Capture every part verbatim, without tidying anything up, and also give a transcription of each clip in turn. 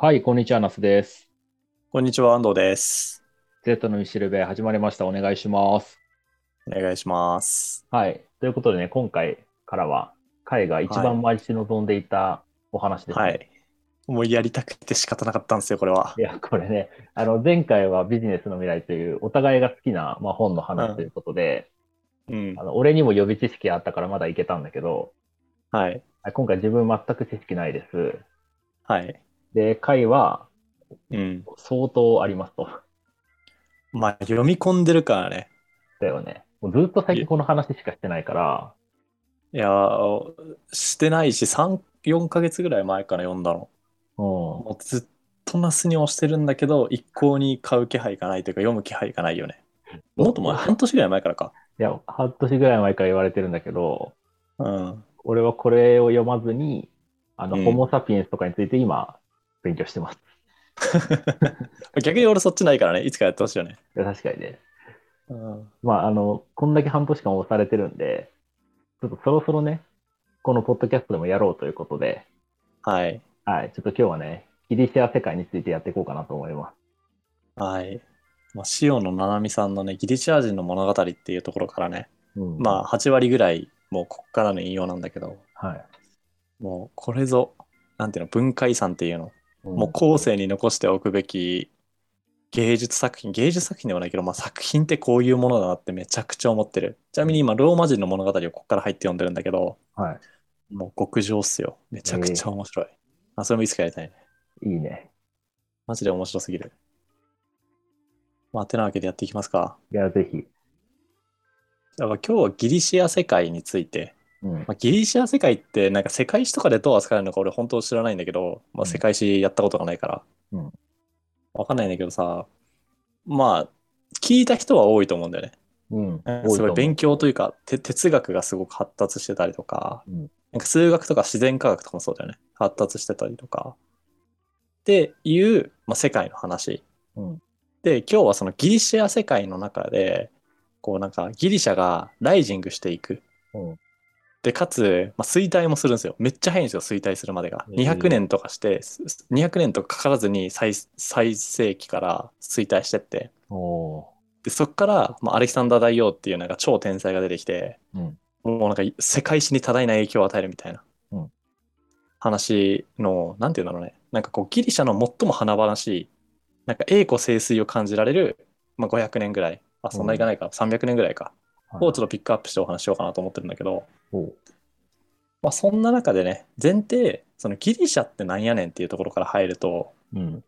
はい、こんにちは、那須です。こんにちは、安藤です。Z のみしるべ、始まりました。お願いします。お願いします。はい、ということでね、今回からは、彼が一番毎日望んでいたお話ですね。はい。はい、もうやりたくて仕方なかったんですよ、これは。いや、これね、あの前回はビジネスの未来という、お互いが好きな、まあ、本の話ということで、うんうん、あの俺にも予備知識あったからまだいけたんだけど、はい。今回自分全く知識ないです。はい。で、回は、うん、相当ありますと。まあ、読み込んでるからね。だよね。もうずっと最近この話しかしてないから。いや、してないし、さん、よんかげつぐらい前から読んだの。うん、もうずっとナスに押してるんだけど、一向に買う気配がないというか、読む気配がないよね。もっと前、半年ぐらい前からか。いや、半年ぐらい前から言われてるんだけど、うん、俺はこれを読まずに、あの、うん、ホモ・サピエンスとかについて今、勉強してます逆に俺そっちないからね、いつかやってほしいよね。いや確かにね、うん、まああのこんだけ半年間押されてるんで、ちょっとそろそろねこのポッドキャストでもやろうということで、はいはい、ちょっと今日はねギリシア世界についてやっていこうかなと思います。はい、まあ、塩野七海さんのねギリシア人の物語っていうところからね、うん、まあはち割ぐらいもうこっからの引用なんだけど、はい、もうこれぞなんていうの文化遺産っていうのもう後世に残しておくべき芸術作品、芸術作品ではないけど、まあ、作品ってこういうものだなってめちゃくちゃ思ってる。ちなみに今ローマ人の物語をここから入って読んでるんだけど、はい、もう極上っすよ。めちゃくちゃ面白い、えーまあ、それもいつかやりたいね。いいね、マジで面白すぎる。まあてなわけでやっていきますか。いやぜひ。だから今日はギリシア世界について、うんまあ、ギリシア世界ってなんか世界史とかでどう扱われるのか俺本当知らないんだけど、まあ、世界史やったことがないから、うん、分かんないんだけどさ、まあ聞いた人は多いと思うんだよね、うん、すごい勉強というかて哲学がすごく発達してたりとか、うん、なんか数学とか自然科学とかもそうだよね、発達してたりとかっていう、まあ、世界の話、うん、で今日はそのギリシア世界の中でこうなんかギリシャがライジングしていく、うんでかつ、まあ、衰退もするんですよ。めっちゃ早いんですよ、衰退するまでが。にひゃくねんとかして、にひゃくねんとかかからずに 最, 最盛期から衰退してって。おでそこから、まあ、アレキサンダー大王っていうなんか超天才が出てきて、うん、もうなんか世界史に多大な影響を与えるみたいな、うん、話の、なんていうんだろうね、なんかこうギリシャの最も華々しい、なんか栄枯盛衰を感じられる、まあ、ごひゃくねんぐらい、あ、そんないかないか、うん、さんびゃくねんぐらいか。をちょっとピックアップしてお話しようかなと思ってるんだけど、まあ、そんな中でね前提そのギリシャってなんやねんっていうところから入ると、うん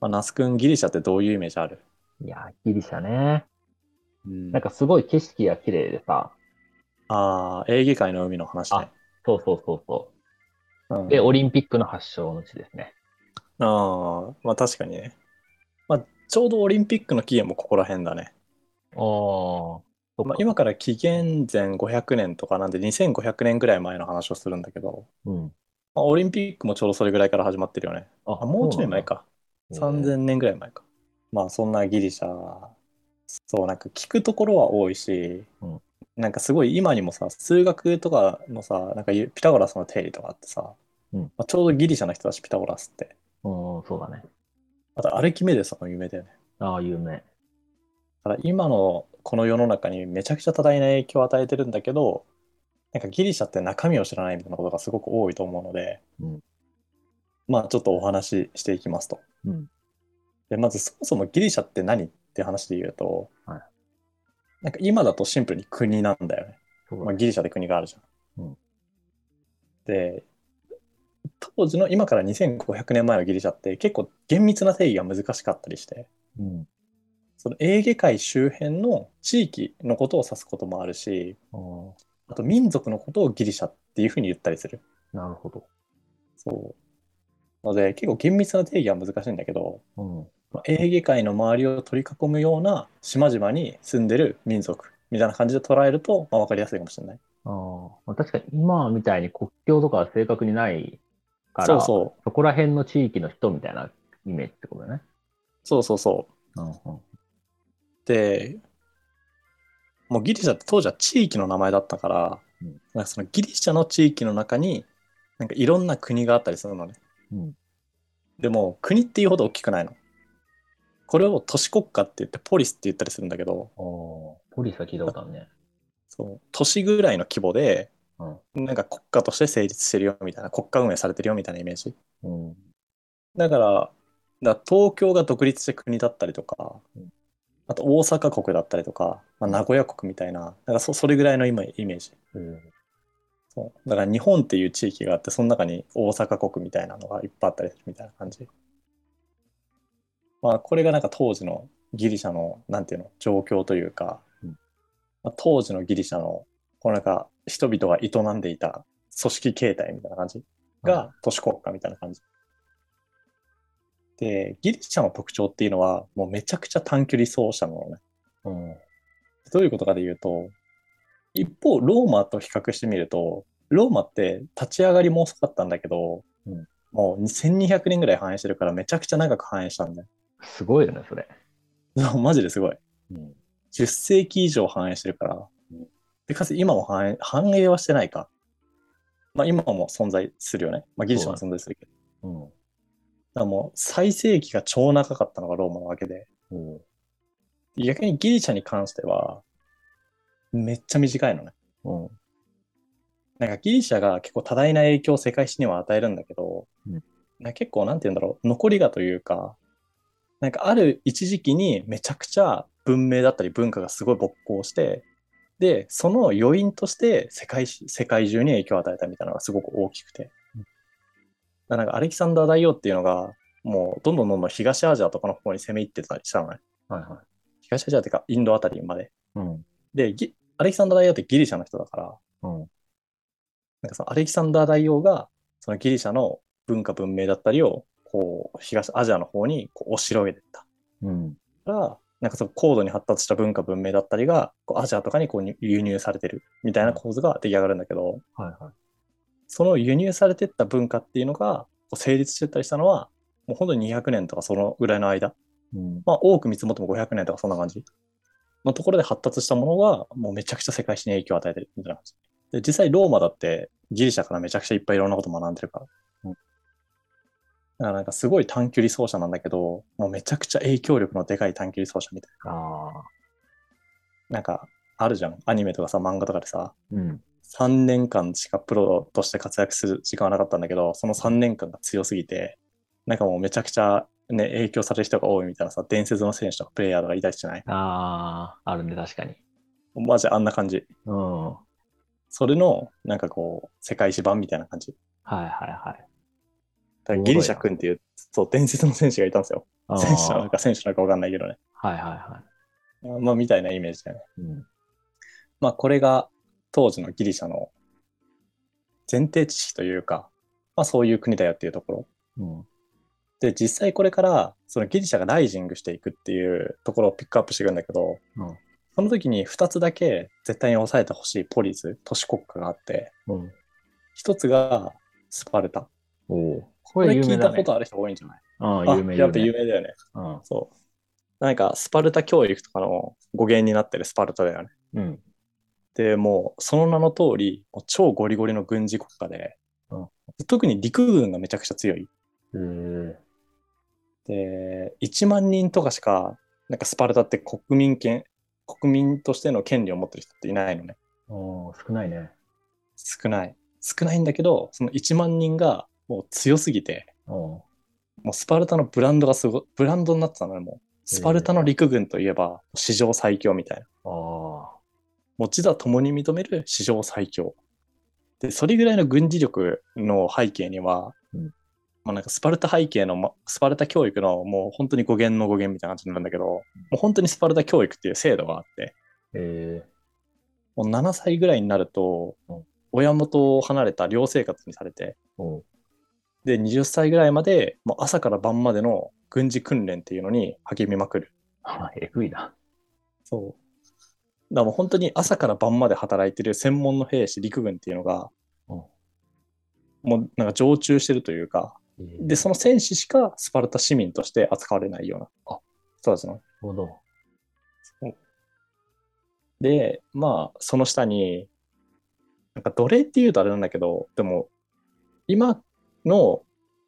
まあ、那須くんギリシャってどういうイメージある？いやギリシャね、うん、なんかすごい景色が綺麗でさあエーゲ海の海の話ね。あそうそうそうそう、うん、でオリンピックの発祥の地ですね。あまあ確かにね、まあ、ちょうどオリンピックの起源もここら辺だね。ああまあ、今から紀元前ごひゃくねんとかなんでにせんごひゃくねんぐらい前の話をするんだけど、うんまあ、オリンピックもちょうどそれぐらいから始まってるよね。あもうちょい前か、さんぜんねんぐらい前か。まあそんなギリシャ、そうなんか聞くところは多いし、うん、なんかすごい今にもさ数学とかのさなんかピタゴラスの定理とかあってさ、うんまあ、ちょうどギリシャの人たちピタゴラスって、うん、そうだね。あとアルキメデスも有名だよね。ああ有名。だから今のこの世の中にめちゃくちゃ多大な影響を与えてるんだけど、なんかギリシャって中身を知らないみたいなことがすごく多いと思うので、うん、まあちょっとお話ししていきますと、うん、でまずそもそもギリシャって何って話で言うと、はい、なんか今だとシンプルに国なんだよね、まあ、ギリシャで国があるじゃん、うん、で当時の今からにせんごひゃくねんまえのギリシャって結構厳密な定義が難しかったりして、うんそのエーゲ海周辺の地域のことを指すこともあるし、あと民族のことをギリシャっていうふうに言ったりする。なるほど。そう。なので結構厳密な定義は難しいんだけど、うん、エーゲ海の周りを取り囲むような島々に住んでる民族みたいな感じで捉えると、まあ、分かりやすいかもしれない。あ確かに今みたいに国境とかは正確にないから、そうそう。そこら辺の地域の人みたいなイメージってことだね。そうそうそう。なるほど。でもうギリシャって当時は地域の名前だったから、うん、なんかそのギリシャの地域の中になんかいろんな国があったりするのね、うん、でも国っていうほど大きくないの。これを都市国家って言ってポリスって言ったりするんだけど、ポリスは聞いたことあるね。そう、都市ぐらいの規模で、うん、なんか国家として成立してるよみたいな、国家運営されてるよみたいなイメージ、うん、だから、だから東京が独立して国だったりとか、うん、あと大阪国だったりとか、まあ、名古屋国みたいな、だからそ、それぐらいのイメージ、うん、そうだから日本っていう地域があって、その中に大阪国みたいなのがいっぱいあったりするみたいな感じ。まあ、これがなんか当時のギリシャのなんていうの状況というか、うんまあ、当時のギリシャのこうなんか人々が営んでいた組織形態みたいな感じが都市国家みたいな感じ、うん、でギリシャの特徴っていうのはもうめちゃくちゃ短距離走者なのね、うん、どういうことかで言うと、一方ローマと比較してみるとローマって立ち上がりも遅かったんだけど、うん、もうせんにひゃくねんぐらい繁栄してるからめちゃくちゃ長く繁栄したんだよ。すごいよねそれマジですごい、うん、じゅっ世紀以上繁栄してるから、うん、でかつ今も繁栄、繁栄はしてないか、まあ、今も存在するよね、まあ、ギリシャも存在するけど、うん、だからもう最盛期が超長かったのがローマなわけで、うん、逆にギリシャに関してはめっちゃ短いのね、うん、なんかギリシャが結構多大な影響を世界史には与えるんだけど、うん、なんか結構なんて言うんだろう、残りがというかなんかある一時期にめちゃくちゃ文明だったり文化がすごい勃興して、でその余韻として世界、世界中に影響を与えたみたいなのがすごく大きくて、だからなんかアレキサンダー大王っていうのがもうどんどんどんどん東アジアとかの方に攻め入ってたりしたのね、はいはい、東アジアっていうかインドあたりまで、うん、でアレキサンダー大王ってギリシャの人だから、うん、なんかそのアレキサンダー大王がそのギリシャの文化文明だったりをこう東アジアの方にこう押し広げていった、うん、からなんかその高度に発達した文化文明だったりがこうアジアとかにこうに輸入されてるみたいな構図が出来上がるんだけど、はいはい、その輸入されてった文化っていうのがこう成立してったりしたのはもう本当ににひゃくねんとかそのぐらいの間、うんまあ、多く見積もってもごひゃくねんとかそんな感じのところで発達したものがもうめちゃくちゃ世界史に影響を与えてるみたいな感じで、実際ローマだってギリシャからめちゃくちゃいっぱいいろんなこと学んでるから、なんかすごい短距離走者なんだけど、もうめちゃくちゃ影響力のでかい短距離走者みたいな。あなんかあるじゃん、アニメとかさ漫画とかでさ、うん、さんねんかんしかプロとして活躍する時間はなかったんだけど、そのさんねんかんが強すぎてなんかもうめちゃくちゃ、ね、影響される人が多いみたいなさ、伝説の選手とかプレイヤーとかいたりしてない？ああ、あるね、確かに。マジあんな感じ、うん、それのなんかこう世界史版みたいな感じ。はいはいはい。ギリシャ君っていう、そう伝説の選手がいたんですよ。選手なのか選手なのか分かんないけどね。はいはいはい。まあみたいなイメージだよね。うん、まあこれが当時のギリシャの前提知識というか、まあそういう国だよっていうところ。うん、で実際これからそのギリシャがライジングしていくっていうところをピックアップしていくんだけど、うん、その時にふたつだけ絶対に抑えてほしいポリス、都市国家があって、うん、ひとつがスパルタ。おこれ聞いたことある人多いんじゃない？ああ、有名、有名。やっぱ有名だよね。ああそう。なんかスパルタ教育とかの語源になってるスパルタだよね。うん。で、もうその名の通り、もう超ゴリゴリの軍事国家で、うん、特に陸軍がめちゃくちゃ強い。へえ。で、いちまんにんとかしか、なんかスパルタって国民権、国民としての権利を持ってる人っていないのね。おー、少ないね。少ない。少ないんだけど、そのいちまん人が、もう強すぎて、うん、もうスパルタのブランドがすごいブランドになってたのね。もうスパルタの陸軍といえば史上最強みたいな、あもう自他ともに認める史上最強で、それぐらいの軍事力の背景には、うんまあ、なんかスパルタ背景の、ま、スパルタ教育のもう本当に語源の語源みたいな感じになるんだけど、うん、もう本当にスパルタ教育っていう制度があって、えー、もうななさいぐらいになると、うん、親元を離れた寮生活にされて、うんではたちぐらいまでもう朝から晩までの軍事訓練っていうのに励みまくる。はあ、えぐいな。そう。だからもう本当に朝から晩まで働いてる専門の兵士陸軍っていうのが、うん、もうなんか常駐してるというか、えー、でその戦士しかスパルタ市民として扱われないような。あ、そうですね。なるほど。でまあその下になんか奴隷っていうとあれなんだけど、でも今の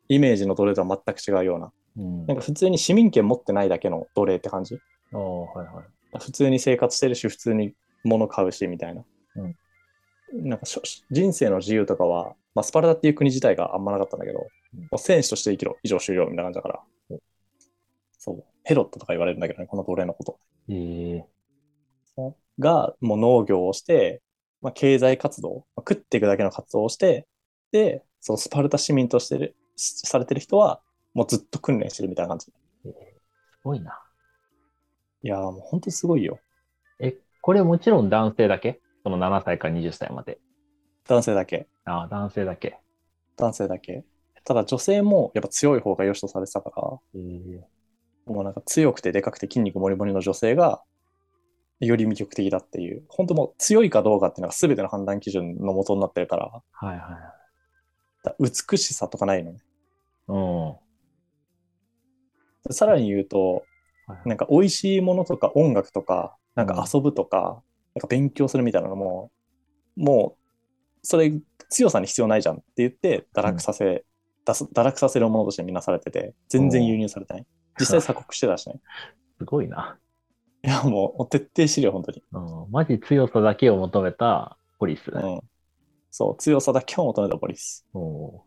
イメージの奴隷とは全く違うような、うん、なんか普通に市民権持ってないだけの奴隷って感じ、あ、はいはい、普通に生活してるし普通に物買うしみたいな、うん、なんか人生の自由とかは、まあ、スパルタっていう国自体があんまなかったんだけど、うん、戦士として生きろ以上終了みたいな感じだから、うん、そうヘロットとか言われるんだけどね、この奴隷のこと。へえ。がもう農業をして、まあ、経済活動、まあ、食っていくだけの活動をして、でそのスパルタ市民としてるされてる人はもうずっと訓練してるみたいな感じ。えー、すごいな。いやー、もう本当にすごいよ。え、これもちろん男性だけ？そのななさいからはたちまで。男性だけ。ああ、男性だけ。男性だけ。ただ女性もやっぱ強い方が良しとされてたから、えー、もうなんか強くてでかくて筋肉もりもりの女性がより魅力的だっていう。本当もう強いかどうかっていうのが全ての判断基準の元になってるから。はいはいはい。だから美しさとかないのね。うん、さらに言うと、なんか美味しいものとか音楽とか、なんか遊ぶとか、なんか勉強するみたいなのも、もうそれ強さに必要ないじゃんって言って堕落させ、うん、堕落させるものとしてみなされてて、全然輸入されてない。実際鎖国してたしね。すごいな。いやもう徹底してるよ本当に、うん。マジ強さだけを求めたポリス、ね、うん。そう、強さだけを求めたポリス。お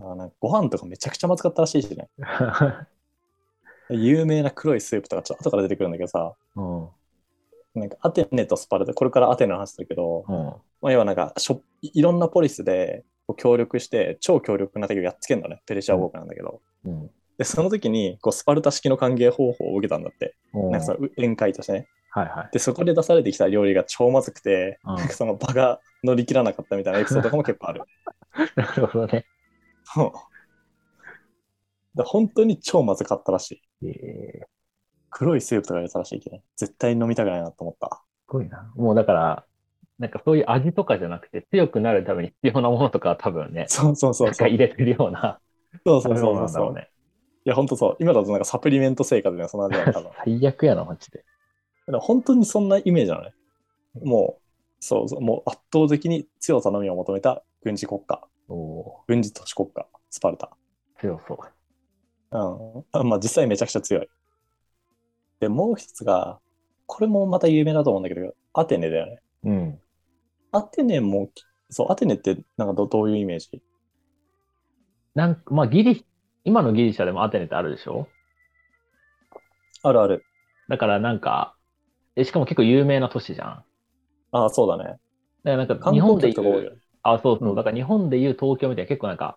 あ、なんかご飯とかめちゃくちゃまずかったらしいしね。有名な黒いスープとかちょっと後から出てくるんだけどさ、うん、なんかアテネとスパルタ、これからアテネの話だけど、うん、まあ、要はなんかしょいろんなポリスでこう協力して超強力な敵をやっつけるのね、ペルシア王国なんだけど、うんうん、でその時にこうスパルタ式の歓迎方法を受けたんだって、うん、なんかその宴会としてね、はいはい、でそこで出されてきた料理が超まずくて、うん、なんかその場が乗り切らなかったみたいなエピソードとかも結構ある。なるほどね。だ本当に超まずかったらしい、えー、黒いスープとか入れたらしいけど、ね、絶対飲みたくないなと思った。すごいな。もうだからなんかそういう味とかじゃなくて強くなるために必要なものとかは多分ね、そうそうそうそう、なんか入れてるような。そうそうそうそうそう、いや本当そう。今だとなんかサプリメント成果でね、その味は多分最悪やなマジで。本当にそんなイメージなのね。もうそうそう、もう圧倒的に強さのみを求めた軍事国家、お軍事都市国家スパルタ。強そう、うん、まあ実際めちゃくちゃ強い。でもう一つがこれもまた有名だと思うんだけど、アテネだよね、うん、アテネもそう。アテネってなんか ど, どういうイメージなんか、まあ、ギリ今のギリシャでもアテネってあるでしょ。あるある。だからなんかえしかも結構有名な都市じゃん。ああそうだね。だからなんか日本で言う、あ、そうそう、だから日本でいう東京みたいな結構なんか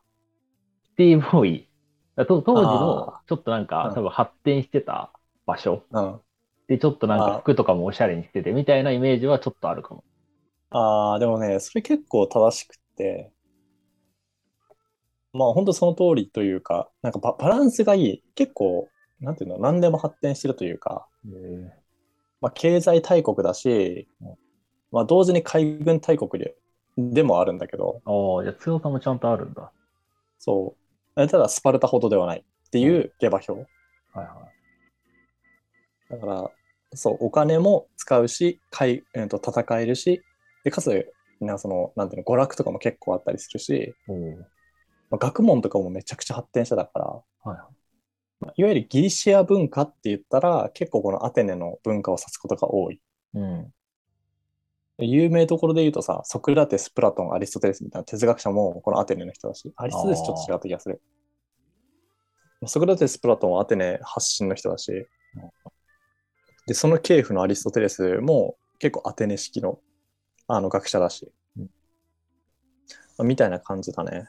シティボーイだと、当時のちょっとなんか多分発展してた場所、うん、でちょっとなんか服とかもおしゃれにしててみたいなイメージはちょっとあるかも。ああでもねそれ結構正しくて、まあ本当その通りというか、なんか バ, バランスがいい。結構なんていうの、何でも発展してるというか、まあ、経済大国だし、まあ、同時に海軍大国ででもあるんだけど、ああ、じゃあ強さもちゃんとあるんだ。そう。ただスパルタほどではないっていう下馬評。はいはい。だからそうお金も使うし、かい、えー、と戦えるし、でかつなんかそのなんていうの娯楽とかも結構あったりするし、まあ、学問とかもめちゃくちゃ発展してたから。はいはい。まあ、いわゆるギリシア文化って言ったら結構このアテネの文化を指すことが多い。うん。有名どころで言うとさ、ソクラテス、プラトン、アリストテレスみたいな哲学者もこのアテネの人だし、アリストテレスちょっと違った気がする。ソクラテス、プラトンはアテネ発信の人だし、うん、でその系譜のアリストテレスも結構アテネ式の、あの学者だし、うんまあ、みたいな感じだね。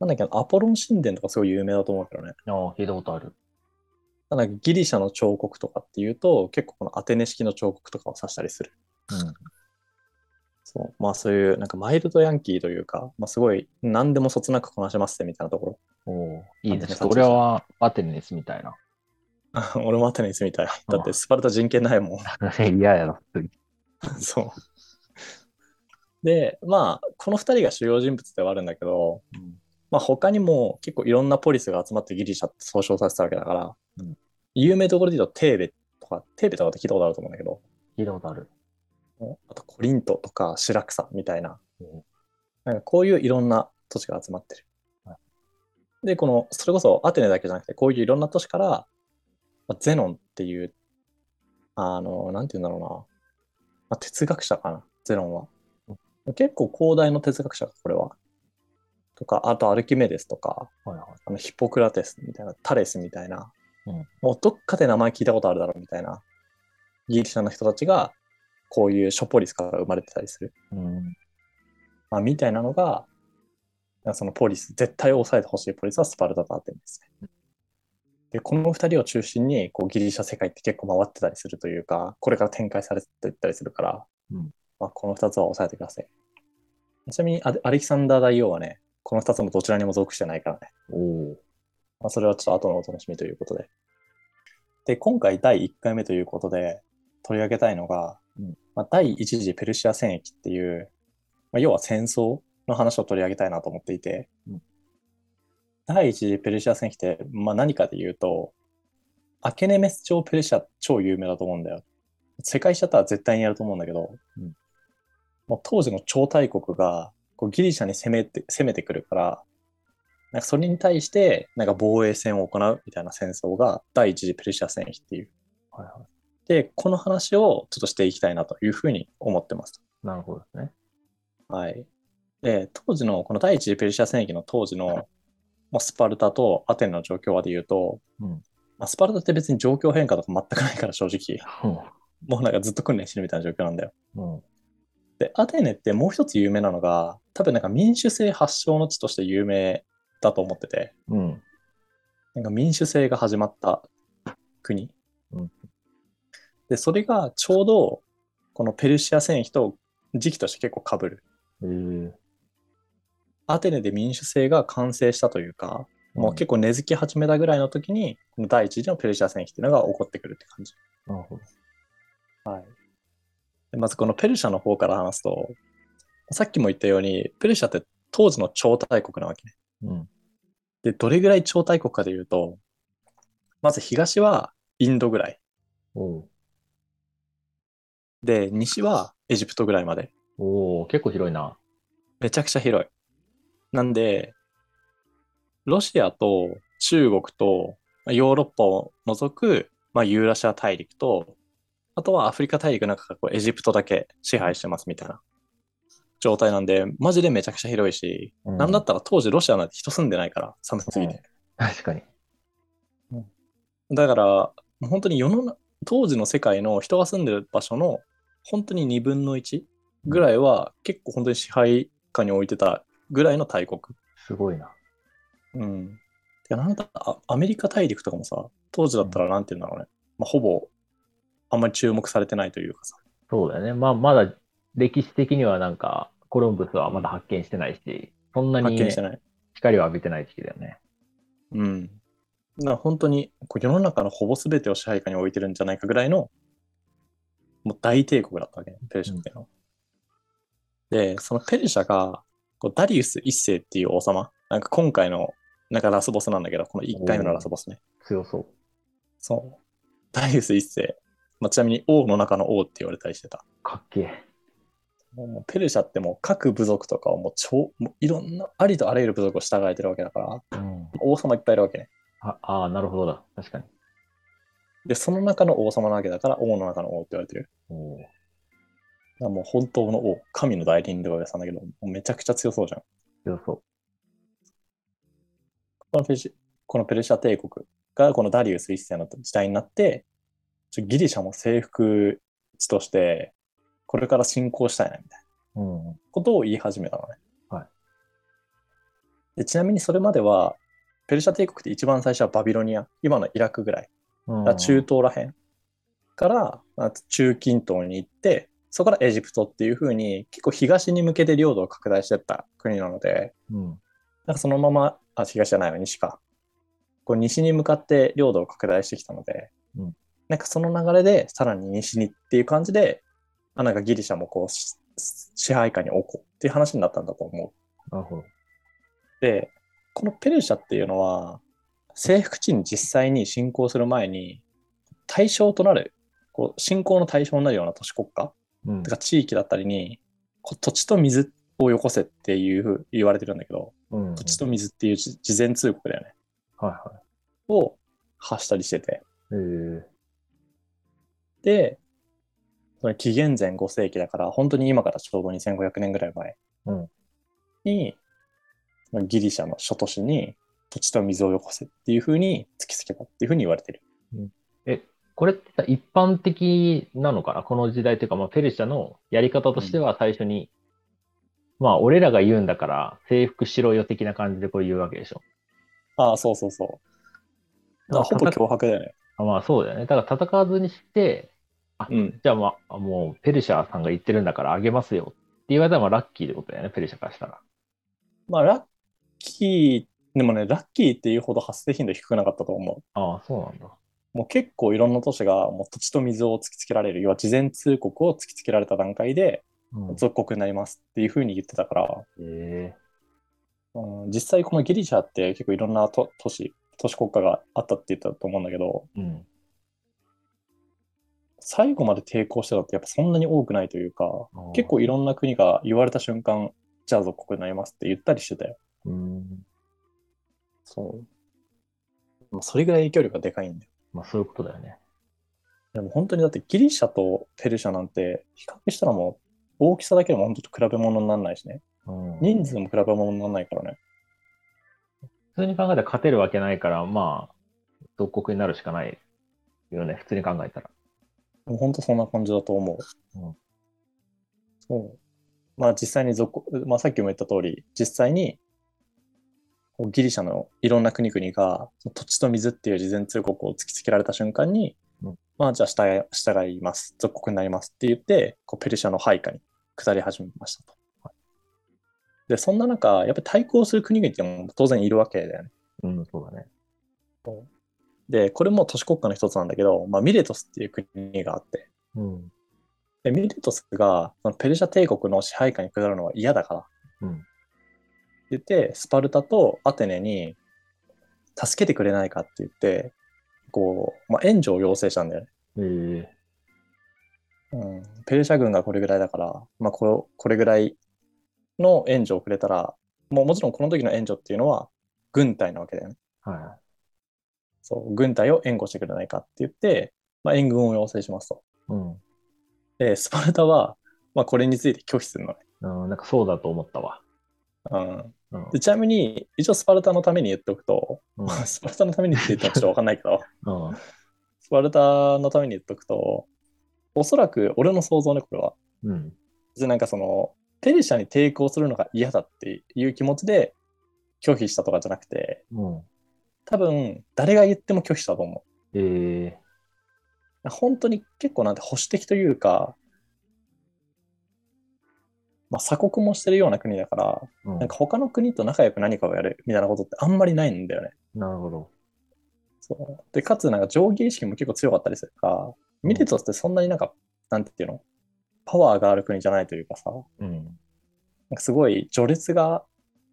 なんだっけな、アポロン神殿とかすごい有名だと思うけどね。ああ、聞いたことある。なんかギリシャの彫刻とかっていうと結構このアテネ式の彫刻とかを指したりする、うん、そうまあそういうなんかマイルドヤンキーというか、まあ、すごい何でもそつなくこなしますってみたいなところ。おいいですね。俺はアテネに住みたいな。俺もアテネに住みたい。だってスパルタ人権ないもん。嫌やろそうでまあこのふたりが主要人物ではあるんだけど、うんまあ、他にも結構いろんなポリスが集まってギリシャって総称させたわけだから、うん、有名どころで言うとテーベとか、テーベとかって聞いたことあると思うんだけど、聞いたことある。あとコリントとかシラクサみたいな、うん、なんかこういういろんな都市が集まってる。で、この、それこそアテネだけじゃなくて、こういういろんな都市から、ゼノンっていう、あの、なんて言うんだろうな、まあ、哲学者かな、ゼノンは。結構広大の哲学者か、これは。とか、あとアルキメデスとか、はいはい、あのヒポクラテスみたいな、タレスみたいな、うん、もうどっかで名前聞いたことあるだろうみたいな、ギリシャの人たちが、こういうショポリスから生まれてたりする。うんまあ、みたいなのが、そのポリス、絶対抑えてほしいポリスはスパルタとアテネですね。で、このふたりを中心にこうギリシャ世界って結構回ってたりするというか、これから展開されていったりするから、うんまあ、このふたつは抑えてください。ちなみにアレキサンダー大王はね、このふたつのどちらにも属してないからね。おまあ、それはちょっと後のお楽しみということで。で、今回だいいっかいめということで取り上げたいのが、うんまあ、だいいち次ペルシア戦役っていう、まあ、要は戦争の話を取り上げたいなと思っていて、うん、だいいち次ペルシア戦役って、まあ、何かで言うとアケネメス朝ペルシア超有名だと思うんだよ。世界史だったら絶対にやると思うんだけど、うん、もう当時の超大国がこうギリシャに攻めて、攻めてくるからなんかそれに対してなんか防衛戦を行うみたいな戦争がだいいち次ペルシア戦役っていう、はいはい、でこの話をちょっとしていきたいなというふうに思ってます。なるほどですね。はい、で当時のこのだいいち次ペルシア戦役の当時のスパルタとアテネの状況はで言うと、うんまあ、スパルタって別に状況変化とか全くないから正直、うん、もうなんかずっと訓練してるみたいな状況なんだよ、うん、でアテネってもう一つ有名なのが多分なんか民主制発祥の地として有名だと思ってて、うん、なんか民主制が始まった国、うん、でそれがちょうどこのペルシア戦役と時期として結構被る。アテネで民主制が完成したというか、うん、もう結構根付き始めたぐらいの時にこのだいいち次のペルシア戦役っていうのが起こってくるって感じ。なるほど。はい、でまずこのペルシャの方から話すと、さっきも言ったようにペルシャって当時の超大国なわけね、うん、でどれぐらい超大国かでいうと、まず東はインドぐらい、おうで西はエジプトぐらいまで。おお、結構広いな。めちゃくちゃ広い。なんで、ロシアと中国とヨーロッパを除く、まあ、ユーラシア大陸と、あとはアフリカ大陸なんかがこうエジプトだけ支配してますみたいな状態なんで、マジでめちゃくちゃ広いし、うん、なんだったら当時ロシアなんて人住んでないから、寒すぎて。うん、確かに。だから、本当に世の当時の世界の人が住んでる場所の本当ににぶんのいち。ぐらいは結構本当に支配下に置いてたぐらいの大国。すごいな。うん。てかなんだアメリカ大陸とかもさ、当時だったらなんていうんだろうね、うんまあ、ほぼあんまり注目されてないというかさ。そうだよね。まあまだ歴史的にはなんかコロンブスはまだ発見してないし、そんなに、ね、光を浴びてない時期だよね。うん。だから本当にこう世の中のほぼ全てを支配下に置いてるんじゃないかぐらいのもう大帝国だったわけね、ペルシャっていうのは。うんで、そのペルシャがこうダリウス一世っていう王様、なんか今回のなんかラスボスなんだけど、このいっかいめのラスボスね。強そう。そう。ダリウス一世、まあ、ちなみに王の中の王って言われたりしてた。かっけえ。もうペルシャってもう各部族とかをもう超もういろんなありとあらゆる部族を従えてるわけだから、うん、王様いっぱいいるわけね。ああ、なるほどだ。確かに。で、その中の王様なわけだから王の中の王って言われてる。おーもう本当の王、神の代理人ではやさんだけど、もうめちゃくちゃ強そうじゃん。強そう。このペルシ、このペルシャ帝国がこのダリウス一世の時代になって、ちょギリシャも征服地として、これから侵攻したいなみたいなことを言い始めたのね。うんはい、でちなみにそれまでは、ペルシャ帝国って一番最初はバビロニア、今のイラクぐらい、うん、中東らへんから中近東に行って、そこからエジプトっていう風に結構東に向けて領土を拡大してった国なので、うん、なんかそのままあ東じゃないわ西かこう西に向かって領土を拡大してきたので、うん、なんかその流れでさらに西にっていう感じであなんかギリシャもこう支配下に置こうっていう話になったんだと思う。なるほど。でこのペルシャっていうのは征服地に実際に侵攻する前に対象となるこう侵攻の対象になるような都市国家うん、てか地域だったりにこう土地と水をよこせっていう言われてるんだけど、うん、土と水っていう事前通告だよね、はいはい、を発したりしてて、えー、でそれ紀元前ご世紀だから本当に今からちょうどにせんごひゃくねんぐらい前に、うん、ギリシャの諸都市に土地と水をよこせっていう風に突きつけたっていう風に言われてる、うん、えこれって一般的なのかなこの時代というか、まあ、ペルシャのやり方としては最初に、うん、まあ俺らが言うんだから征服しろよ的な感じでこう言うわけでしょ。ああそうそうそうだほぼ脅迫だよね。あまあそうだよね。だから戦わずにしてあ、うん、じゃあまあもうペルシャさんが言ってるんだからあげますよって言われたらまあラッキーってことだよねペルシャからしたら。まあラッキーでもねラッキーっていうほど発生頻度低くなかったと思う。ああそうなんだ。もう結構いろんな都市がもう土地と水を突きつけられる要は事前通告を突きつけられた段階で属国になりますっていうふうに言ってたから、うんうん、実際このギリシャって結構いろんな都市都市国家があったって言ったと思うんだけど、うん、最後まで抵抗してたってやっぱそんなに多くないというか、うん、結構いろんな国が言われた瞬間じゃあ属国になりますって言ったりしてたよ、うん、そう、まあ、それぐらい影響力がでかいんだよ。まあそういうことだよね。でも本当にだってギリシャとペルシャなんて比較したらもう大きさだけでも本当と比べ物にならないしね、うん、人数も比べ物にならないからね。普通に考えたら勝てるわけないからまあ属国になるしかないよね普通に考えたら。もう本当そんな感じだと思う、うん、そうまあ実際に属国、まあ、さっきも言った通り実際にギリシャのいろんな国々が土地と水っていう事前通告を突きつけられた瞬間に、うん、まあじゃあ従い、従います属国になりますって言ってこうペルシャの配下に下り始めましたと、はい、でそんな中やっぱり対抗する国々っても当然いるわけだよね、うん、そうだね。でこれも都市国家の一つなんだけど、まあ、ミレトスっていう国があって、うん、でミレトスがそのペルシャ帝国の支配下に下るのは嫌だから、うん言ってスパルタとアテネに助けてくれないかって言ってこう、まあ、援助を要請したんだよね、えーうん、ペルシャ軍がこれぐらいだから、まあ、こ, これぐらいの援助をくれたらもうもちろんこの時の援助っていうのは軍隊なわけだよね、はい、そう軍隊を援護してくれないかって言って、まあ、援軍を要請しますと、うん、でスパルタは、まあ、これについて拒否するのね、うん、なんかそうだと思ったわ。うんうん、でちなみに一応スパルタのために言っておくと、うん、スパルタのためにって言ったらちょっと分かんないけど、うん、スパルタのために言っておくとおそらく俺の想像ねこれは、うん、でなんかそのペルシャに抵抗するのが嫌だっていう気持ちで拒否したとかじゃなくて、うん、多分誰が言っても拒否したと思う、えー、本当に結構なんて保守的というかまあ、鎖国もしてるような国だから、うん、なんか他の国と仲良く何かをやるみたいなことってあんまりないんだよね。なるほど。そうでかつなんか上下意識も結構強かったりするから、うん、ミレトスってそんなになんかなんていうのパワーがある国じゃないというかさ、うん、なんかすごい序列が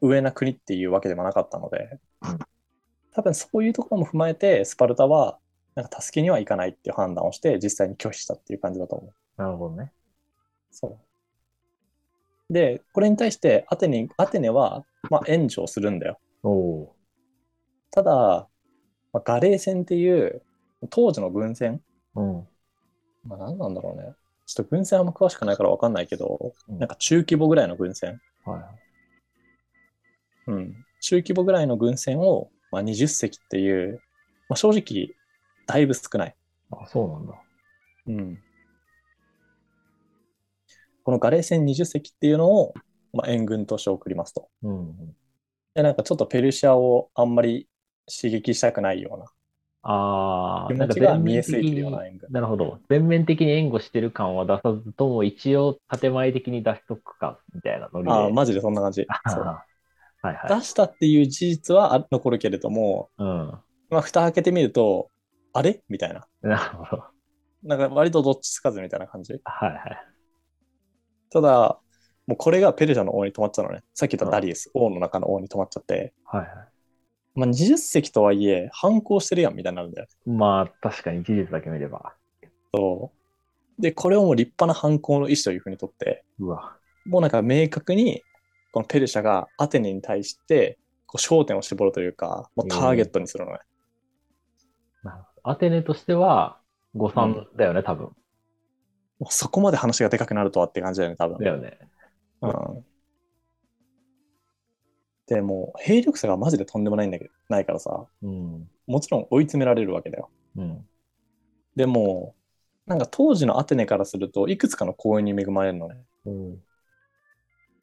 上な国っていうわけでもなかったので、うん、多分そういうところも踏まえてスパルタはなんか助けにはいかないっていう判断をして実際に拒否したっていう感じだと思う。なるほどね。そうでこれに対してアテネ、アテネは、まあ、援助をするんだよ。おただ、まあ、ガレー戦っていう当時の軍船、うんまあ、何なんだろうねちょっと軍船あんま詳しくないから分かんないけど、うん、なんか中規模ぐらいの軍船、はいうん、中規模ぐらいの軍船を、まあ、にじゅっ隻っていう、まあ、正直だいぶ少ない。あそうなんだ。うんこのガレー船にじゅっ隻っていうのを、まあ、援軍として送りますと、うんうん、でなんかちょっとペルシャをあんまり刺激したくないようなあ気持ちが見えすぎるような援軍。なるほど。全面的に援護してる感は出さずとも一応建前的に出しとくかみたいなノリで。ああマジでそんな感じそう、はいはい、出したっていう事実は残るけれども、うんまあ、蓋開けてみるとあれみたいな。なるほど。なんか割とどっちつかずみたいな感じ。はいはいただもうこれがペルシャの王に止まっちゃうのね。さっき言ったダリウス、うん、王の中の王に止まっちゃって、はいはいまあ、にじゅっ隻とはいえ反抗してるやんみたいになるんだよ。まあ確かに事実だけ見ればそうでこれをもう立派な反抗の意思というふうにとってうわもうなんか明確にこのペルシャがアテネに対してこう焦点を絞るというか、もうターゲットにするのね。うん、アテネとしては誤算だよね、うん、多分。もうそこまで話がでかくなるとはって感じだよね、多分。だよね。うん。でもう兵力差がマジでとんでもないんだけど、ないからさ、うん、もちろん追い詰められるわけだよ。うん、でもなんか当時のアテネからするといくつかの幸運に恵まれるのね。うん、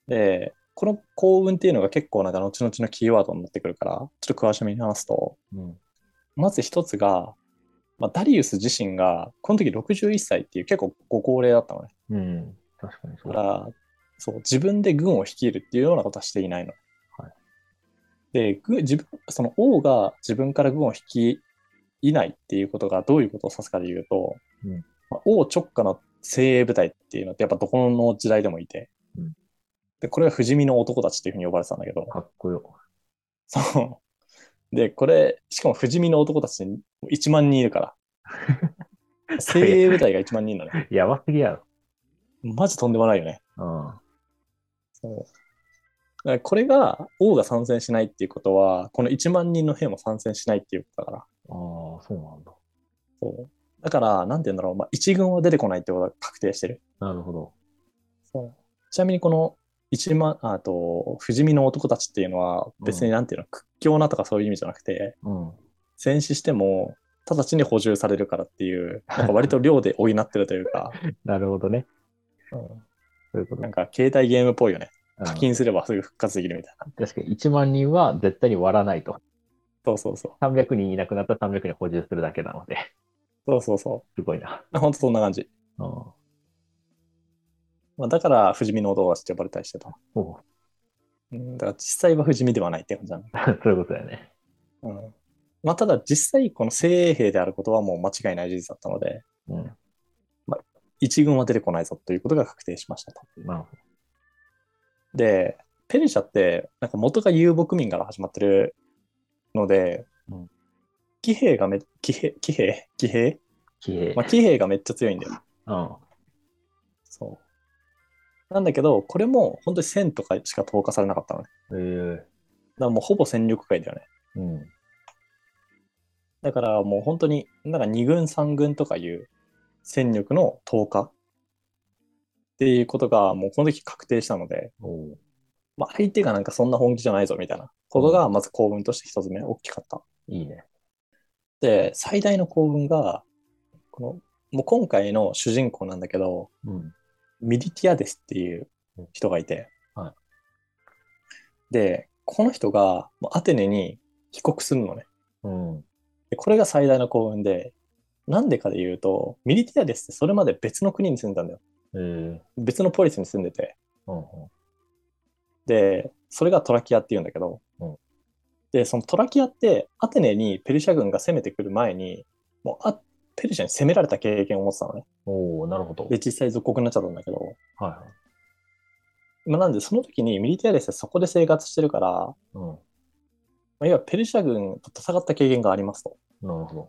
でこの幸運っていうのが結構なんか後々のキーワードになってくるから、ちょっと詳しめに話すと、うん、まず一つが、まあ、ダリウス自身がこの時ろくじゅういっさいっていう結構ご高齢だったのね。うん、確かにそうだ。だからそう自分で軍を率いるっていうようなことはしていないの。で自分その王が自分から軍を率いないっていうことがどういうことを指すかでいうと、うんまあ、王直下の精鋭部隊っていうのってやっぱどこの時代でもいて、うん、でこれは不死身の男たちっていうふうに呼ばれてたんだけど、かっこよ。そうでこれしかも不死身の男たちいちまんにんいるから精鋭部隊がいちまんにんだね。やばすぎやろ。マジとんでもないよね。うん。そうこれが王が参戦しないっていうことはこのいちまんにんの兵も参戦しないっていうことだから。ああそうなんだ。そうだからなんて言うんだろう、まあ、一軍は出てこないってことが確定してる。なるほど。そうちなみにこの一万あと不死身の男たちっていうのは別になんていうの、うん、屈強なとかそういう意味じゃなくて、うん、戦死しても直ちに補充されるからっていうなんか割と量で補ってるというかなるほどね、うん、そういうこと。なんか携帯ゲームっぽいよね。課金すればすぐ復活できるみたいな。確かにいちまん人は絶対に割らないと。そうそうそう。さんびゃくにんいなくなったらさんびゃくにん補充するだけなので。そうそうそう。すごいな。ほんとそんな感じ。うんまあ、だから不死身の男は呼ばれたりしてた。おうん。だから実際は不死身ではないって感じなんだ。そういうことだよね。うん。まあただ実際この精鋭兵であることはもう間違いない事実だったので、うんまあ、一軍は出てこないぞということが確定しましたと。なるほど。でペルシャってなんか元が遊牧民から始まってるので、うん、騎兵がめ騎兵騎兵騎兵騎兵、まあ、騎兵がめっちゃ強いんだよ。うん、そうなんだけどこれも本当にせんとかしか投下されなかったのね。へー。だからもうほぼ戦力外だよね。うん、だからもう本当になんかに軍さん軍とかいう戦力の投下っていうことがもうこの時確定したので、おまあ、相手がなんかそんな本気じゃないぞみたいなことがまず幸運として一つ目大きかった。いいね。で最大の幸運がこのもう今回の主人公なんだけど、うん、ミリティアデスっていう人がいて、うんはい、でこの人がアテネに帰国するのね。うん、でこれが最大の幸運で、なんでかで言うとミリティアデスってそれまで別の国に住んだんだよ。別のポリスに住んでて、うんうん、でそれがトラキアっていうんだけど、うん、でそのトラキアってアテネにペルシャ軍が攻めてくる前にもうあペルシャに攻められた経験を持ってたのね。おーなるほど。で実際属国になっちゃったんだけど、はいはいまあ、なんでその時にミリティアレスはそこで生活してるから、うんまあ、いわゆるペルシャ軍と戦った経験がありますと。なるほど。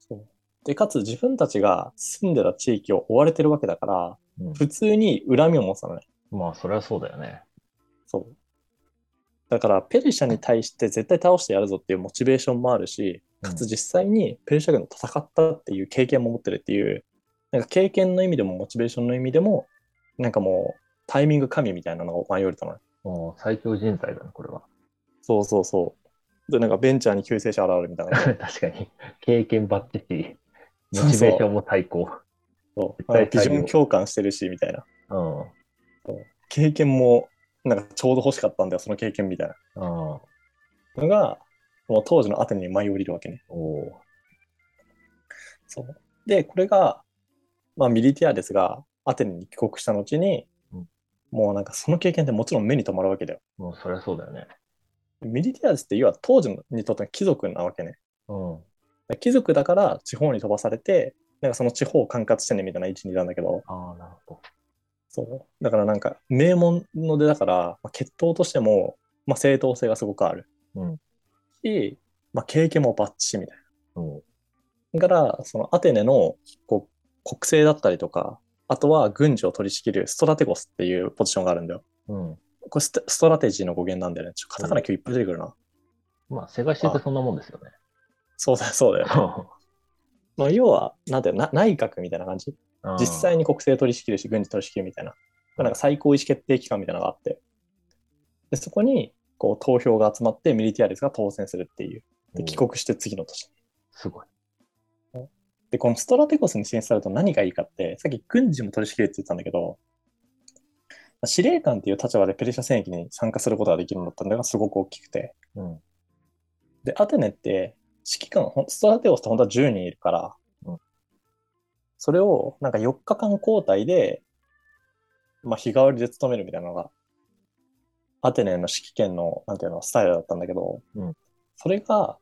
そうでかつ自分たちが住んでた地域を追われてるわけだから、うん、普通に恨みを持ってたのね。まあそれはそうだよね。そうだからペルシャに対して絶対倒してやるぞっていうモチベーションもあるし、かつ実際にペルシャ軍と戦ったっていう経験も持ってるっていう、なんか経験の意味でもモチベーションの意味でもなんかもうタイミング神みたいなのが舞い降りたのね。もう最強人材だねこれは。そうそうそうでなんかベンチャーに救世主現れるみたいな確かに経験ばっちりモチベーションも最高。そうそう基準共感してるしみたいな、うん、そう経験もなんかちょうど欲しかったんだよその経験みたいな、うん、のがもう当時のアテネに舞い降りるわけね。おそうでこれが、まあ、ミリティアですがアテネに帰国した後に、うん、もうなんかその経験ってもちろん目に留まるわけだよ。もうそりゃそうだよね。ミリティアですって要は当時にとっての貴族なわけね。うん貴族だから地方に飛ばされてなんかその地方を管轄してねみたいな位置にいたんだけど、あなるほど。そうだからなんか名門の出だから、まあ、血統としても、まあ、正当性がすごくある、うん、し、まあ、経験もバッチみたいな、うん、だからそのアテネのこう国政だったりとかあとは軍事を取り仕切るストラテゴスっていうポジションがあるんだよ、うん、これス ト, ストラテジーの語源なんだよね。ちょっとカタカナ今日いっぱい出てくるな。うん、まあ世界史ってそんなもんですよね。そうだそうだよ。まあ要はなんていうの、内閣みたいな感じ。実際に国政取り仕切るし軍事取り仕切るみたいな、なんか最高意思決定機関みたいなのがあって、でそこにこう投票が集まってミリティアリスが当選するっていう。で帰国して次の年。すごい。でこのストラテゴスに選出されると何がいいかって、さっき軍事も取り仕切るって言ってたんだけど、司令官っていう立場でペルシャ戦役に参加することができるのだったのがすごく大きくて、うん、でアテネって指揮官、ストラテゴスって本当はじゅうにんいるから、うん、それをなんかよっかかん交代で、まあ、日替わりで務めるみたいなのがアテネの指揮権のなんていうのスタイルだったんだけど、うん、それが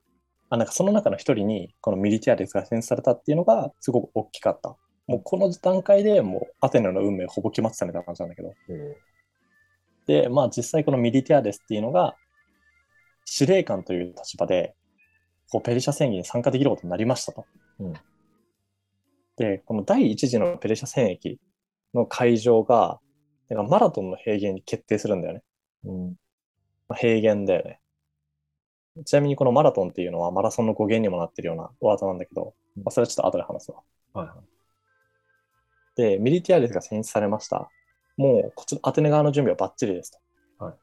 あなんかその中の一人にこのミリティアリスが選出されたっていうのがすごく大きかった。もうこの段階でもうアテネの運命ほぼ決まってたみたいな感じなんだけど、うん、でまあ実際このミリティアレスっていうのが司令官という立場でこうペルシャ戦役に参加できることになりましたと、うん、でこのだいいち次のペルシャ戦役の会場がなんかマラトンの平原に決定するんだよね、うんまあ、平原だよね。ちなみにこのマラトンっていうのはマラソンの語源にもなってるようなワードなんだけど、まあ、それはちょっと後で話すわ、はいはい。でミリティアレスが選出されました。もうこっちのアテネ側の準備はバッチリですと、はい、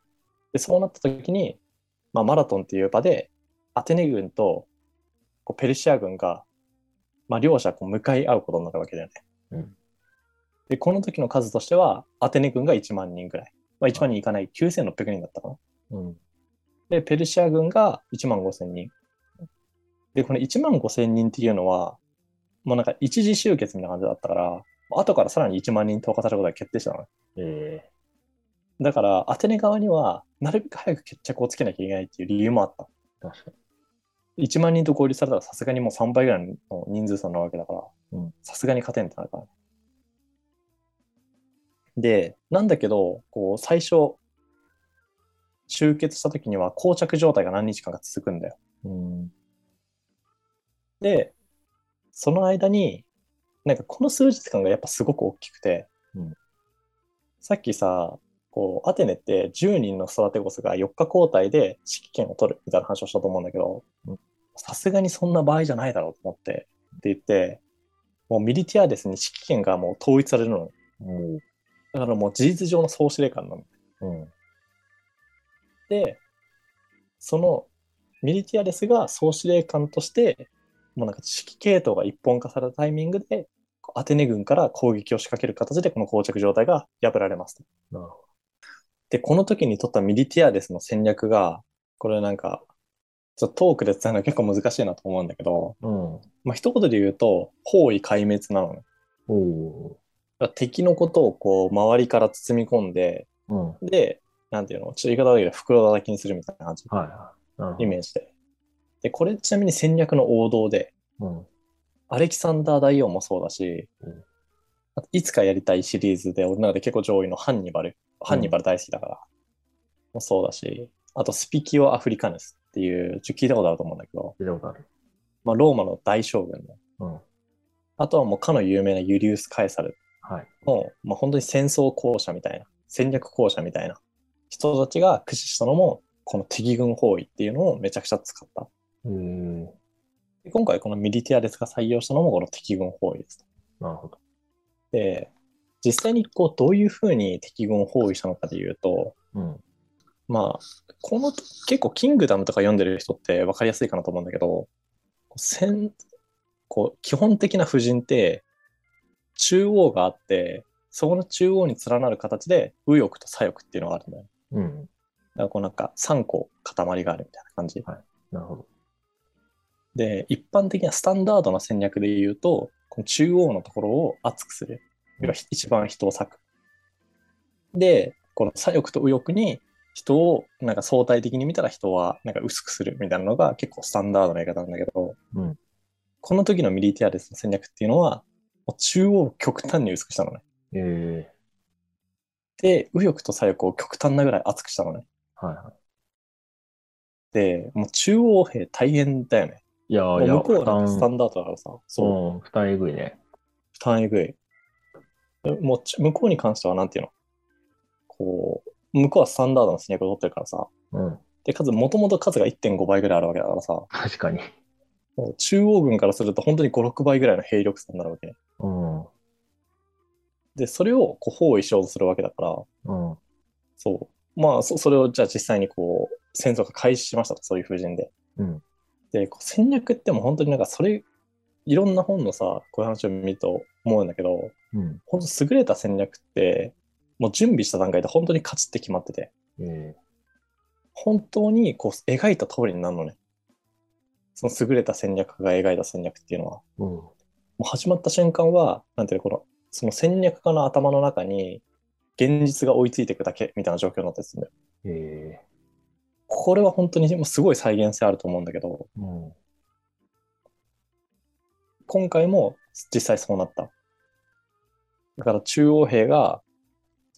でそうなった時に、まあ、マラトンっていう場でアテネ軍とこうペルシア軍が、まあ、両者こう向かい合うことになるわけだよね、うん、でこの時の数としてはアテネ軍がいちまんにんぐらい、まあ、いちまんにんいかないきゅうせんろっぴゃくにんだったかな、うん、でペルシア軍がいちまんごせんにんで、このいちまんごせんにんっていうのはもうなんか一時集結みたいな感じだったから後からさらにいちまんにん投下されることが決定したのね、えー、だからアテネ側にはなるべく早く決着をつけなきゃいけないっていう理由もあった。確かにいちまん人と合流されたらさすがにもうさんばいぐらいの人数差なわけだからさすがに勝てんってなるから、ね、でなんだけどこう最初集結した時には膠着状態が何日間か続くんだよ、うん、でその間になんかこの数日間がやっぱすごく大きくて、うん、さっきさこうアテネってじゅうにんのストラテゴスがよっか交代で指揮権を取るみたいな話をしたと思うんだけど、さすがにそんな場合じゃないだろうと思ってって言って、もうミリティアレスに指揮権がもう統一されるの、うん、だからもう事実上の総司令官なの、うん、でそのミリティアレスが総司令官としてもうなんか指揮系統が一本化されたタイミングでアテネ軍から攻撃を仕掛ける形でこの膠着状態が破られますと。なるほど。でこの時に取ったミリティアレスの戦略がこれなんかちょっとトークで伝えるのは結構難しいなと思うんだけど、うんまあ、一言で言うと包囲壊滅なのね。おだ敵のことをこう周りから包み込んで、うん、でなんていうのちょっと言い方だけど袋叩きにするみたいな感じ、はいはい、イメージで。でこれちなみに戦略の王道で、うん、アレキサンダー大王もそうだし、うん、あといつかやりたいシリーズで俺の中で結構上位のハンニバル、うん、ハンニバル大好きだからもそうだし、あとスピキオ・アフリカヌスっていうちょっと聞いたことあると思うんだけど、まあ、ローマの大将軍の、うん、あとはもうかの有名なユリウス・カエサルの、はいまあ、本当に戦争功者みたいな戦略功者みたいな人たちが駆使したのもこの敵軍包囲っていうのをめちゃくちゃ使った。うんで今回このミリティアレスが採用したのもこの敵軍包囲です。なるほど。で実際にこうどういうふうに敵軍を包囲したのかでいうと、うん、まあこの結構キングダムとか読んでる人って分かりやすいかなと思うんだけど、戦こう基本的な布陣って中央があって、そこの中央に連なる形で右翼と左翼っていうのがあるんだよ、うん、だからこうなんかさんこ塊があるみたいな感じ、はい、なるほど。で一般的なスタンダードな戦略でいうとこの中央のところを厚くする、うん、一番人を割く。でこの左翼と右翼に人をなんか相対的に見たら人はなんか薄くするみたいなのが結構スタンダードなやり方なんだけど、うん、この時のミリティアレスの戦略っていうのは中央を極端に薄くしたのね、えー、で右翼と左翼を極端なぐらい厚くしたのね、はいはい、でもう中央兵大変だよね。いやいや向こうはスタンダードだからさ、そう、うん、負担えぐいね。負担えぐい。もう向こうに関してはなんていうの、こう向こうはスタンダードのスニーカーを取ってるからさ、うん、でかつもともと数が いってんご 倍ぐらいあるわけだからさ、確かに中央軍からすると本当に ご,ろく 倍ぐらいの兵力差になるわけ、ね、うん、でそれをこう包囲しようとするわけだから、うん、そうまあ そ, それをじゃあ実際にこう戦争が開始しましたと、そういう布陣で、うん、でこう戦略っても本当になんかそれいろんな本のさこういう話を見ると思うんだけど、うん、本当優れた戦略ってもう準備した段階で本当に勝ちって決まってて、うん、本当にこう描いた通りになるのね、その優れた戦略が描いた戦略っていうのは、うん、もう始まった瞬間はなんていうの、このその戦略家の頭の中に現実が追いついていくだけみたいな状況になってるんだよ、えー、これは本当にもうすごい再現性あると思うんだけど、うん、今回も実際そうなった。だから中央兵が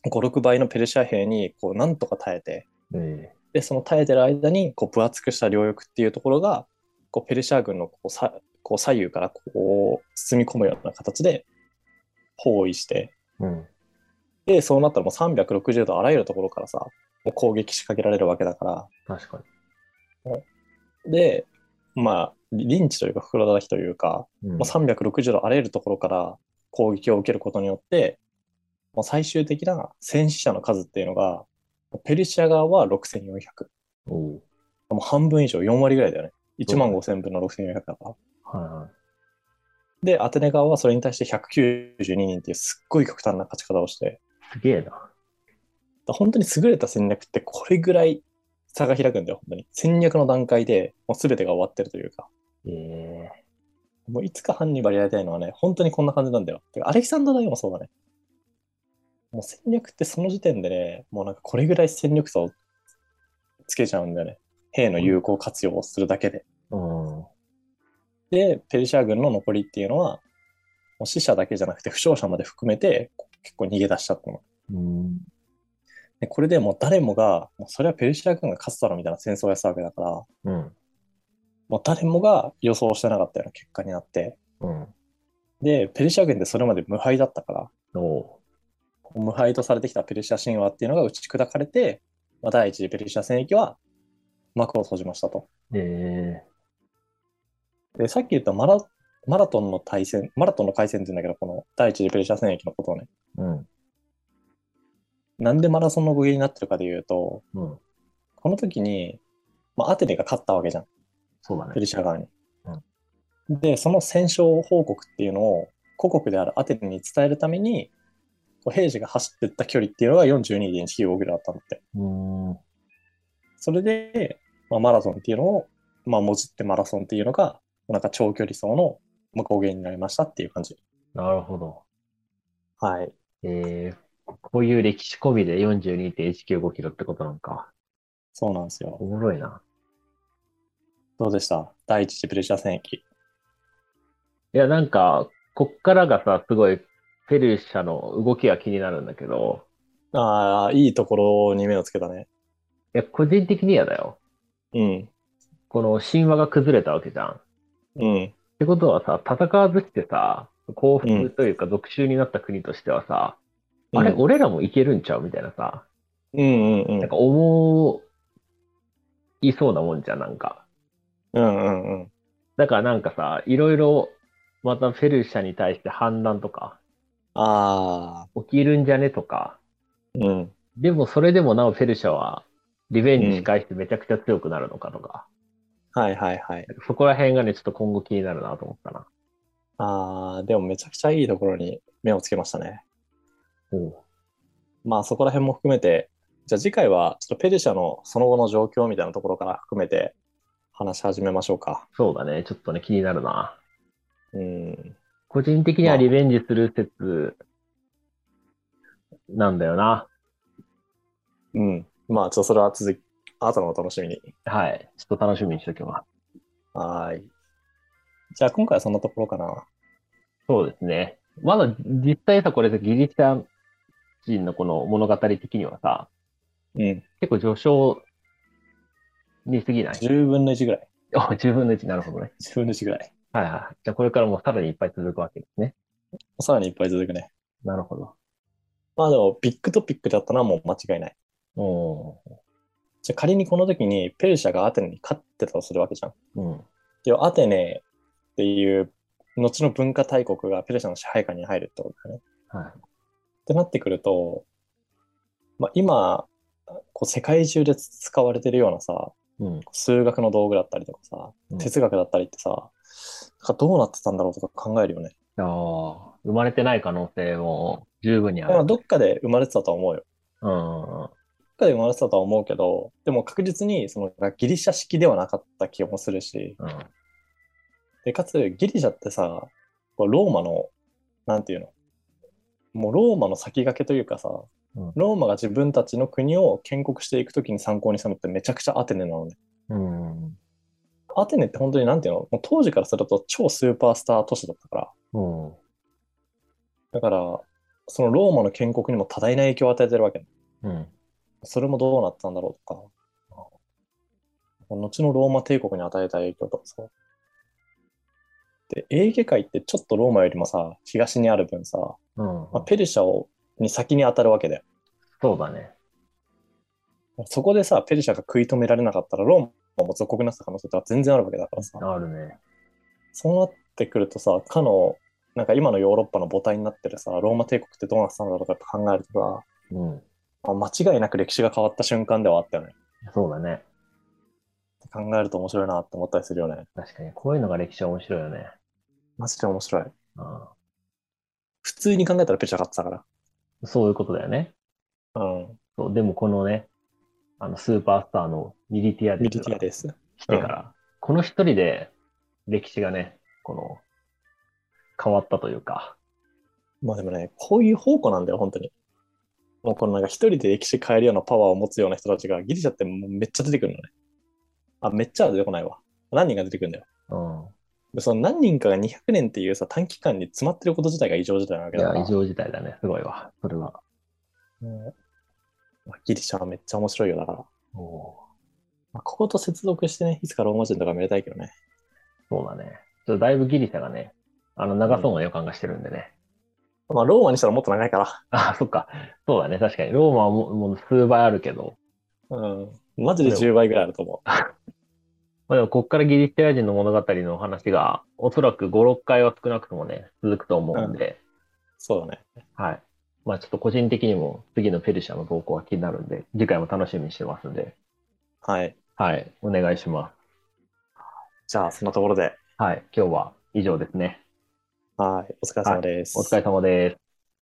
ご,ろく 倍のペルシア兵にこうなんとか耐えて、うん、でその耐えてる間にこう分厚くした両翼っていうところがこうペルシア軍のこうさこう左右からこう包み込むような形で包囲して、うん、でそうなったらもうさんびゃくろくじゅうどあらゆるところからさ攻撃仕掛けられるわけだから、確かにでまあリンチというか袋叩きというか、うん、もうさんびゃくろくじゅうどあらゆるところから攻撃を受けることによってもう最終的な戦死者の数っていうのがペルシア側は ろくせんよんひゃく、 おもう半分以上よんわりぐらいだよね、いちまんごせんぶんの ろくせんよんひゃく だから、はいはい、でアテネ側はそれに対してひゃくきゅうじゅうににんっていうすっごい極端な勝ち方をして、すげえな、本当に優れた戦略ってこれぐらい差が開くんだよ、本当に戦略の段階でもう全てが終わってるというか、えー、もういつかハンニバルやりたいのはね本当にこんな感じなんだよ。てかアレキサンダー大王もそうだね、もう戦略ってその時点でねもうなんかこれぐらい戦力差をつけちゃうんだよね、兵の有効活用をするだけで、うん、でペルシア軍の残りっていうのはもう死者だけじゃなくて負傷者まで含めて結構逃げ出しちゃったの、うん、これでもう誰もがもうそれはペルシア軍が勝つだろうみたいな戦争をやったわけだから、うん、もう誰もが予想してなかったような結果になって、うん、でペルシア軍ってそれまで無敗だったから、お無敗とされてきたペルシア神話っていうのが打ち砕かれて、まあ、第一次ペルシア戦役は幕を閉じましたと、えー、でさっき言ったマラ、マラトンの大戦マラトンの海戦って言うんだけど、この第一次ペルシア戦役のことをね、うん、なんでマラソンの語源になってるかでいうと、うん、この時に、まあ、アテネが勝ったわけじゃん、そうだね、ペルシア側に、うん、でその戦勝報告っていうのを故国であるアテネに伝えるためにこう兵士が走っていった距離っていうのが よんじゅうにてんいちきゅうごキロだったんだって、うーん、それで、まあ、マラソンっていうのを、まあ、もじってマラソンっていうのがなんか長距離走の語源になりましたっていう感じ。なるほど、はい、えーこういう歴史込みで よんじゅうにてんいちきゅうごキロってことなんか。そうなんですよ。おもろいな。どうでした？第一次ペルシア戦役。いや、なんか、こっからがさ、すごいペルシャの動きが気になるんだけど。ああ、いいところに目をつけたね。いや、個人的にはだよ。うん。この神話が崩れたわけじゃん。うん。ってことはさ、戦わずしてさ、降伏というか、属州になった国としてはさ、うんあれ、うん、俺らもいけるんちゃうみたいなさ、うんうんうん、なんか思いそうなもんじゃん、なんか、うんうんうん、だからなんかさ、いろいろまたペルシャに対して反乱とか、あ起きるんじゃねとか、うん、でもそれでもなおペルシャはリベンジし返してめちゃくちゃ強くなるのかとか、うん、はいはいはい、そこら辺がねちょっと今後気になるなと思ったな。あでもめちゃくちゃいいところに目をつけましたね。まあそこら辺も含めて、じゃあ次回はちょっとペルシャのその後の状況みたいなところから含めて話し始めましょうか。そうだね、ちょっとね気になるな。うん。個人的にはリベンジする説なんだよな。まあ、うん。まあちょっとそれは続き、後のお楽しみに。はい。ちょっと楽しみにしておきます。はい。じゃあ今回はそんなところかな。そうですね。まだ実際さ、これさギリシャ人のこの物語的にはさ、うん、結構序章に過ぎない？ じゅうぶんのいちぐらい。あ、じゅうぶんのいち、なるほどね。じゅうぶんのいちぐらい。はいはい。じゃあこれからもさらにいっぱい続くわけですね。さらにいっぱい続くね。なるほど。まあでも、ビッグトピックだったのはもう間違いない。おー。じゃあ仮にこの時にペルシャがアテネに勝ってたとするわけじゃん。うん。で、アテネっていう後の文化大国がペルシャの支配下に入るってことだね。はい。ってなってくると、まあ、今こう世界中で使われてるようなさ、うん、数学の道具だったりとかさ、うん、哲学だったりってさ、なんかどうなってたんだろうとか考えるよね。ああ、生まれてない可能性も十分にある。まあ、どっかで生まれてたと思うよ。うん。どっかで生まれてたとは思うけど、でも確実にそのギリシャ式ではなかった気もするし、うん、でかつギリシャってさ、ローマのなんていうの、もうローマの先駆けというかさ、うん、ローマが自分たちの国を建国していくときに参考にしたのってめちゃくちゃアテネなのね。うん、アテネって本当になんていうの、もう当時からすると超スーパースター都市だったから、うん、だからそのローマの建国にも多大な影響を与えてるわけね、うん、それもどうなったんだろうとか、後のローマ帝国に与えた影響とかさ。で、エーゲ海ってちょっとローマよりもさ東にある分さ、うんうん、まあ、ペルシャをに先に当たるわけだよ。そうだね。そこでさ、ペルシャが食い止められなかったらローマも属国になった可能性は全然あるわけだからさ。あるね。そうなってくるとさ、かのなんか今のヨーロッパの母体になってるさローマ帝国ってどうなったんだろうとか考えるとさ、うん、まあ、間違いなく歴史が変わった瞬間ではあったよね。そうだね。って考えると面白いなって思ったりするよね。確かにこういうのが歴史は面白いよね。マジで面白い。あ、普通に考えたらペルシャ勝ってたから。そういうことだよね。うん。そう、でもこのね、あのスーパースターのミリティアデス。ミリティアデス。来てから、うん、この一人で歴史がね、この、変わったというか。まあでもね、こういう宝庫なんだよ、本当に。もうこのなんか一人で歴史変えるようなパワーを持つような人たちが、ギリシャってもうめっちゃ出てくるのね。あ、めっちゃ出てこないわ。何人が出てくるんだよ。うん。その何人かがにひゃくねんっていうさ短期間に詰まってること自体が異常事態なわけだから。いや、異常事態だね。すごいわ、それは。ね、ギリシャはめっちゃ面白いよ、だから。お、まあ、ここと接続してね、いつかローマ人とかめでたいけどね。そうだね。ちょっとだいぶギリシャがね、あの長そうな予感がしてるんでね。うん、まあローマにしたらもっと長いから。あ、そっか。そうだね、確かに。ローマは も, もう数倍あるけど。うん。マジでじゅうばいぐらいあると思う。まあ、でもこっからギリシャ人の物語の話がおそらくご、ろっかいは少なくともね続くと思うんで、うん、そうだね。はい。まあちょっと個人的にも次のペルシャの動向が気になるんで、次回も楽しみにしてますんで、はいはいお願いします。じゃあそんなところで、はい、今日は以上ですね。はい、お疲れ様です。はい、お疲れ様です。